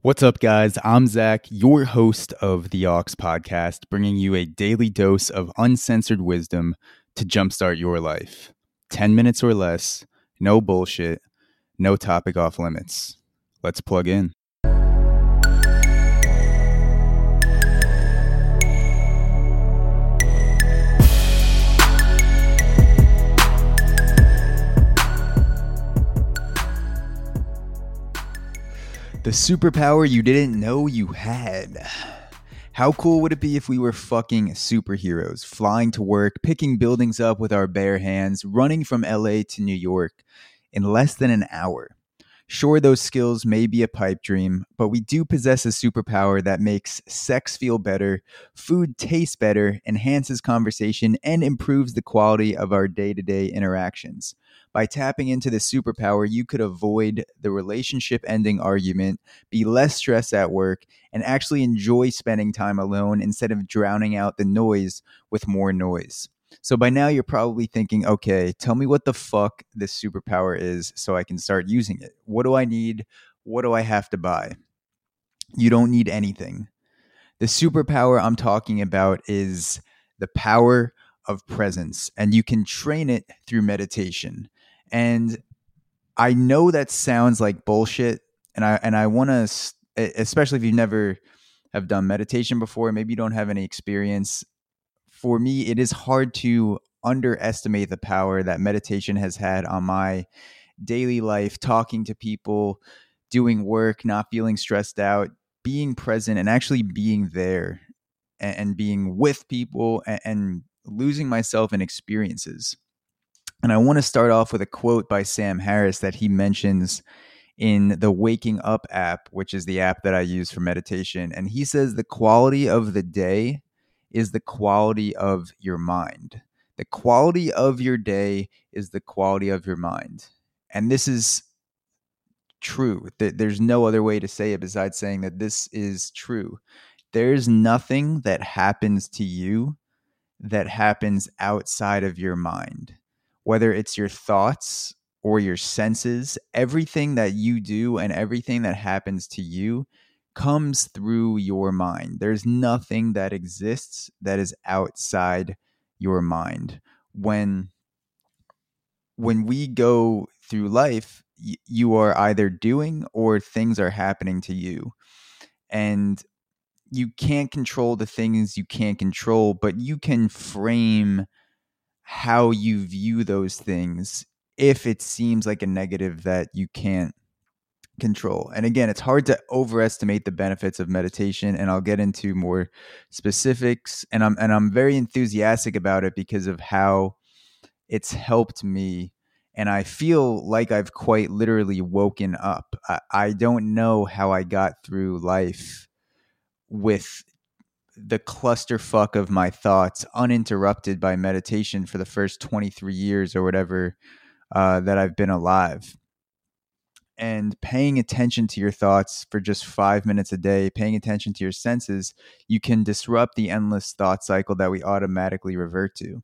What's up, guys? I'm Zach, your host of the Aux Podcast, bringing you a daily dose of uncensored wisdom to jumpstart your life. 10 minutes or less, no bullshit, no topic off limits. Let's plug in. The superpower you didn't know you had. How cool would it be if we were fucking superheroes, flying to work, picking buildings up with our bare hands, running from LA to New York in less than an hour? Sure, those skills may be a pipe dream, but we do possess a superpower that makes sex feel better, food taste better, enhances conversation, and improves the quality of our day-to-day interactions. By tapping into this superpower, you could avoid the relationship-ending argument, be less stressed at work, and actually enjoy spending time alone instead of drowning out the noise with more noise. So by now, you're probably thinking, okay, tell me what the fuck this superpower is so I can start using it. What do I need? What do I have to buy? You don't need anything. The superpower I'm talking about is the power of presence, and you can train it through meditation. And I know that sounds like bullshit, and I want to, especially if you've never have done meditation before, maybe you don't have any experience. For me, it is hard to underestimate the power that meditation has had on my daily life, talking to people, doing work, not feeling stressed out, being present and actually being there and being with people and losing myself in experiences. And I want to start off with a quote by Sam Harris that he mentions in the Waking Up app, which is the app that I use for meditation. And he says, the quality of the day is the quality of your mind. The quality of your day is the quality of your mind. And this is true. There's no other way to say it besides saying that this is true. There's nothing that happens to you that happens outside of your mind. Whether it's your thoughts or your senses, everything that you do and everything that happens to you comes through your mind. There's nothing that exists that is outside your mind. When we go through life, you are either doing or things are happening to you. And you can't control the things you can't control, but you can frame how you view those things if it seems like a negative that you can't control. And again, it's hard to overestimate the benefits of meditation, and I'll get into more specifics. And I'm very enthusiastic about it because of how it's helped me. And I feel like I've quite literally woken up. I don't know how I got through life with the clusterfuck of my thoughts uninterrupted by meditation for the first 23 years or whatever that I've been alive. And paying attention to your thoughts for just 5 minutes a day, paying attention to your senses, you can disrupt the endless thought cycle that we automatically revert to.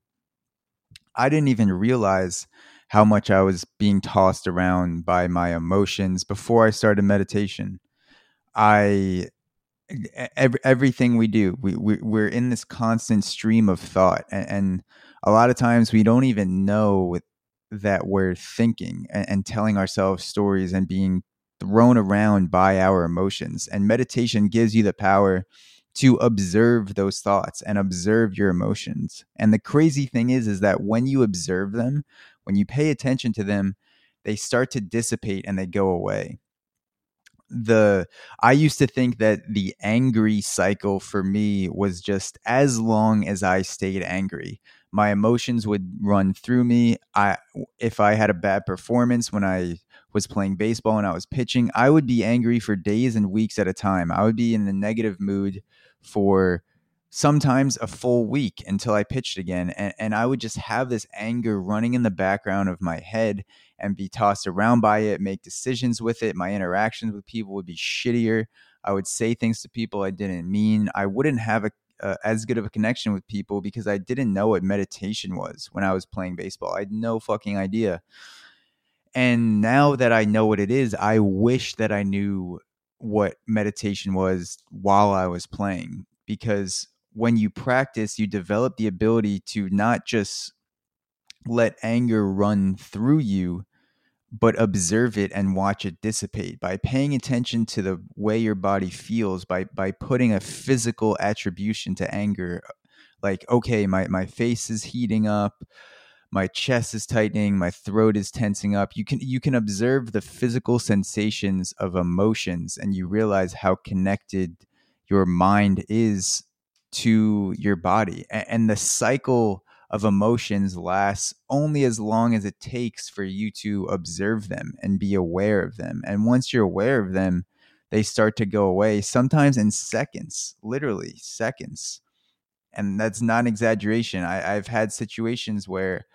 I didn't even realize how much I was being tossed around by my emotions before I started meditation. Everything we do, we're in this constant stream of thought, and a lot of times we don't even know that we're thinking and telling ourselves stories and being thrown around by our emotions. And meditation gives you the power to observe those thoughts and observe your emotions. And the crazy thing is that when you observe them, when you pay attention to them, they start to dissipate and they go away. I used to think that the angry cycle for me was just as long as I stayed angry. My emotions would run through me. If I had a bad performance when I was playing baseball and I was pitching, I would be angry for days and weeks at a time. I would be in a negative mood for sometimes a full week until I pitched again. And I would just have this anger running in the background of my head and be tossed around by it, make decisions with it. My interactions with people would be shittier. I would say things to people I didn't mean. I wouldn't have as good of a connection with people because I didn't know what meditation was when I was playing baseball. I had no fucking idea. And now that I know what it is, I wish that I knew what meditation was while I was playing, because when you practice, you develop the ability to not just let anger run through you, but observe it and watch it dissipate by paying attention to the way your body feels, by putting a physical attribution to anger. Like, okay, my face is heating up, my chest is tightening, my throat is tensing up. You can observe the physical sensations of emotions, and you realize how connected your mind is to your body. And the cycle of emotions lasts only as long as it takes for you to observe them and be aware of them. And once you're aware of them, they start to go away, sometimes in seconds, literally seconds. And that's not an exaggeration. I've had situations where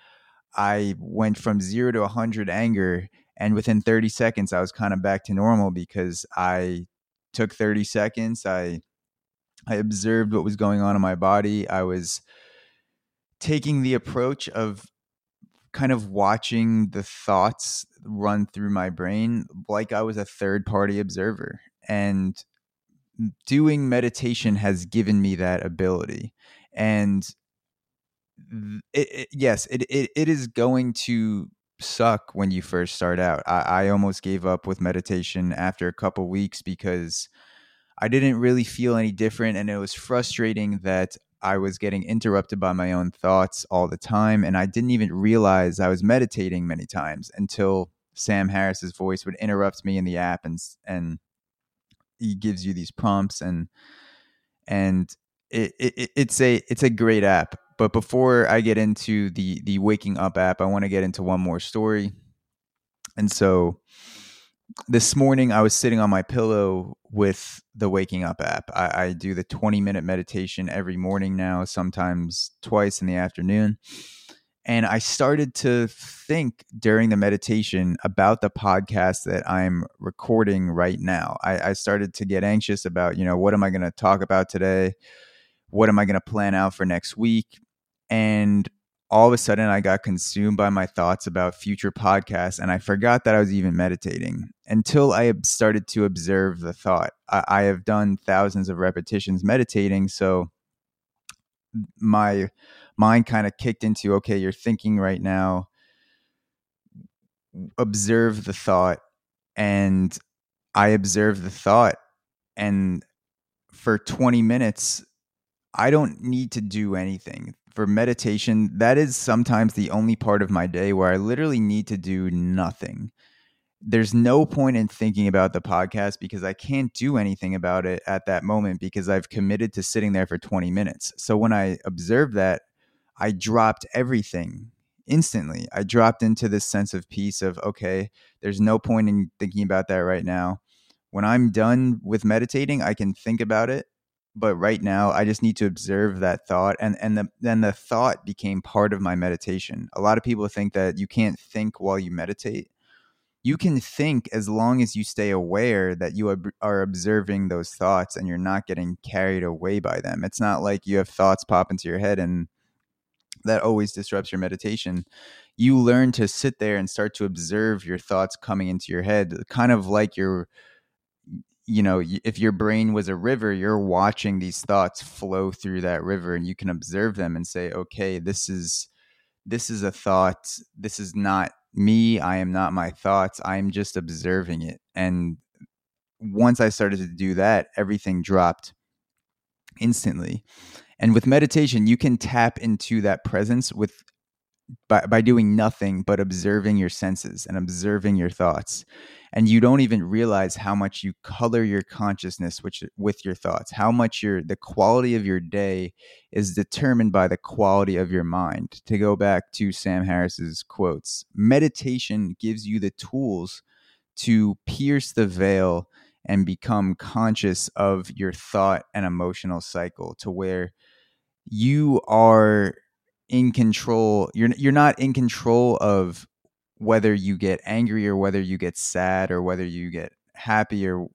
I went from 0 to 100 anger, and within 30 seconds, I was kind of back to normal because I took 30 seconds. I observed what was going on in my body. I was taking the approach of kind of watching the thoughts run through my brain like I was a third-party observer. And doing meditation has given me that ability. And it is going to suck when you first start out. I almost gave up with meditation after a couple weeks because I didn't really feel any different, and it was frustrating that I was getting interrupted by my own thoughts all the time, and I didn't even realize I was meditating many times until Sam Harris's voice would interrupt me in the app, and he gives you these prompts, and it's a great app. But before I get into the Waking Up app, I want to get into one more story. And so this morning I was sitting on my pillow with the Waking Up app. I do the 20-minute meditation every morning now, sometimes twice in the afternoon. And I started to think during the meditation about the podcast that I'm recording right now. I started to get anxious about, what am I going to talk about today? What am I going to plan out for next week? And all of a sudden I got consumed by my thoughts about future podcasts, and I forgot that I was even meditating until I started to observe the thought. I have done thousands of repetitions meditating, so my mind kind of kicked into, okay, you're thinking right now, observe the thought. And I observed the thought, and for 20 minutes, I don't need to do anything. For meditation, that is sometimes the only part of my day where I literally need to do nothing. There's no point in thinking about the podcast because I can't do anything about it at that moment because I've committed to sitting there for 20 minutes. So when I observed that, I dropped everything instantly. I dropped into this sense of peace of, okay, there's no point in thinking about that right now. When I'm done with meditating, I can think about it. But right now, I just need to observe that thought. And then the thought became part of my meditation. A lot of people think that you can't think while you meditate. You can think as long as you stay aware that you are observing those thoughts and you're not getting carried away by them. It's not like you have thoughts pop into your head and that always disrupts your meditation. You learn to sit there and start to observe your thoughts coming into your head, kind of like if your brain was a river, you're watching these thoughts flow through that river, and you can observe them and say, okay, this is a thought. This is not me. I am not my thoughts. I'm just observing it. And once I started to do that, everything dropped instantly. And with meditation, you can tap into that presence by doing nothing but observing your senses and observing your thoughts. And you don't even realize how much you color your consciousness with your thoughts, how much the quality of your day is determined by the quality of your mind. To go back to Sam Harris's quotes, meditation gives you the tools to pierce the veil and become conscious of your thought and emotional cycle to where you are in control. You're not in control of whether you get angry or whether you get sad or whether you get happy or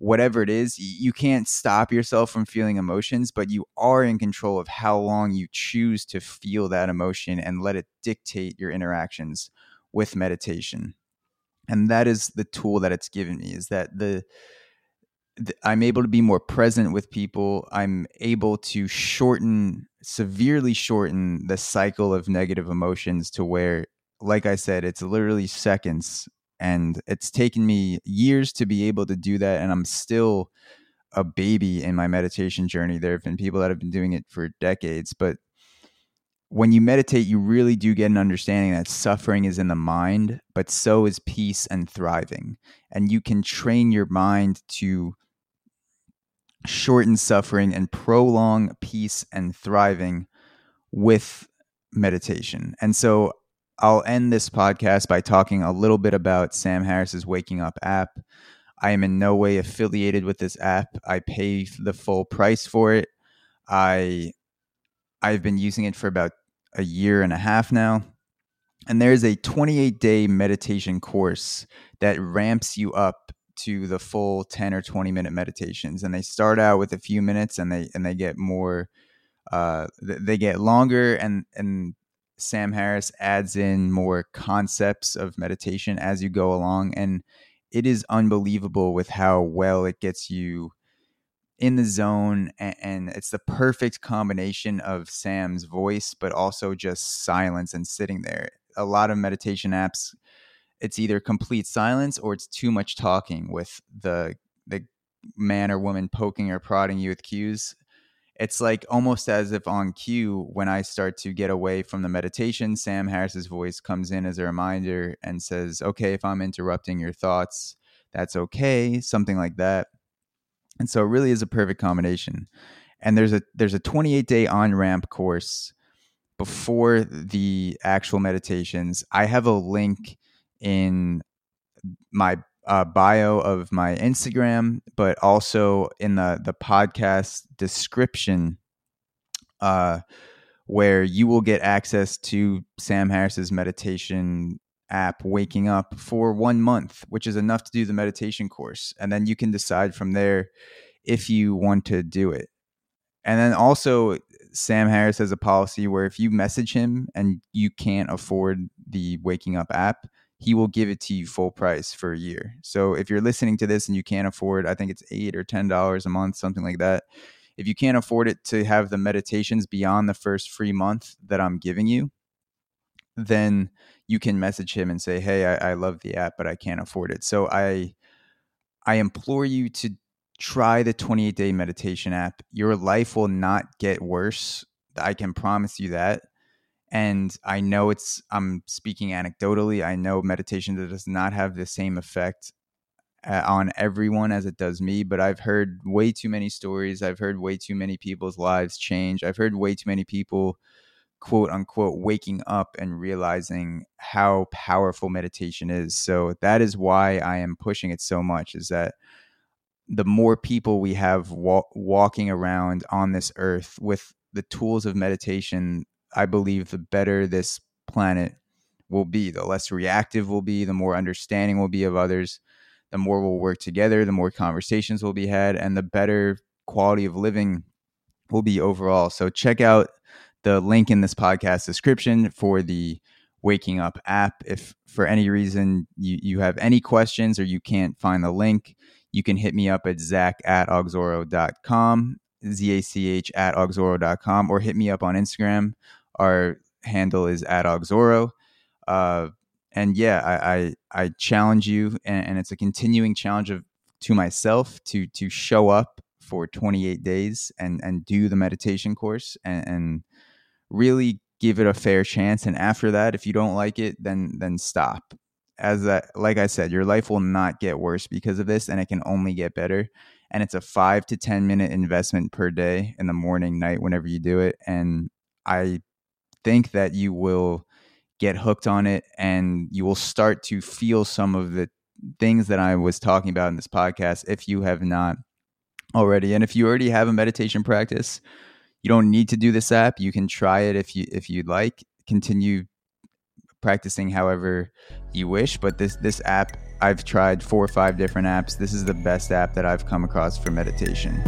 whatever it is. You can't stop yourself from feeling emotions, but you are in control of how long you choose to feel that emotion and let it dictate your interactions with meditation. And that is the tool that it's given me, is that the I'm able to be more present with people. I'm able to severely shorten the cycle of negative emotions to where, like I said, it's literally seconds. And it's taken me years to be able to do that. And I'm still a baby in my meditation journey. There have been people that have been doing it for decades. But when you meditate, you really do get an understanding that suffering is in the mind, but so is peace and thriving. And you can train your mind to shorten suffering and prolong peace and thriving with meditation. And so I'll end this podcast by talking a little bit about Sam Harris's Waking Up app. I am in no way affiliated with this app. I pay the full price for it. I've been using it for about a year and a half now. And there's a 28-day meditation course that ramps you up to the full 10 or 20-minute meditations. And they start out with a few minutes and they get more, they get longer, and Sam Harris adds in more concepts of meditation as you go along. And it is unbelievable with how well it gets you in the zone. And it's the perfect combination of Sam's voice, but also just silence and sitting there. A lot of meditation apps, it's either complete silence or it's too much talking with the man or woman poking or prodding you with cues. It's like almost as if on cue, when I start to get away from the meditation, Sam Harris's voice comes in as a reminder and says, okay, if I'm interrupting your thoughts, that's okay, something like that. And so it really is a perfect combination. And there's a 28-day on-ramp course before the actual meditations. I have a link in my bio of my Instagram, but also in the podcast description, where you will get access to Sam Harris's meditation app, Waking Up, for 1 month, which is enough to do the meditation course. And then you can decide from there if you want to do it. And then also Sam Harris has a policy where if you message him and you can't afford the Waking Up app, he will give it to you full price for a year. So if you're listening to this and you can't afford, I think it's $8 or $10 a month, something like that. If you can't afford it to have the meditations beyond the first free month that I'm giving you, then you can message him and say, hey, I love the app, but I can't afford it. So I implore you to try the 28-day meditation app. Your life will not get worse. I can promise you that. And I know I'm speaking anecdotally. I know meditation does not have the same effect on everyone as it does me, but I've heard way too many stories. I've heard way too many people's lives change. I've heard way too many people, quote unquote, waking up and realizing how powerful meditation is. So that is why I am pushing it so much, is that the more people we have walking around on this earth with the tools of meditation, I believe the better this planet will be, the less reactive we'll be, the more understanding we'll be of others, the more we'll work together, the more conversations will be had, and the better quality of living will be overall. So check out the link in this podcast description for the Waking Up app. If for any reason you have any questions or you can't find the link, you can hit me up at zach@auxoro.com, zach@auxoro.com, or hit me up on Instagram. Our handle is @Auxoro. And yeah, I challenge you, and it's a continuing challenge to myself to show up for 28 days and do the meditation course and really give it a fair chance. And after that, if you don't like it, then stop. Like I said, your life will not get worse because of this, and it can only get better. And it's a 5 to 10 minute investment per day, in the morning, night, whenever you do it. And I think that you will get hooked on it, and you will start to feel some of the things that I was talking about in this podcast if you have not already. And if you already have a meditation practice, you don't need to do this app. You can try it if you'd like. Continue practicing however you wish. But this app, I've tried 4 or 5 different apps. This is the best app that I've come across for meditation.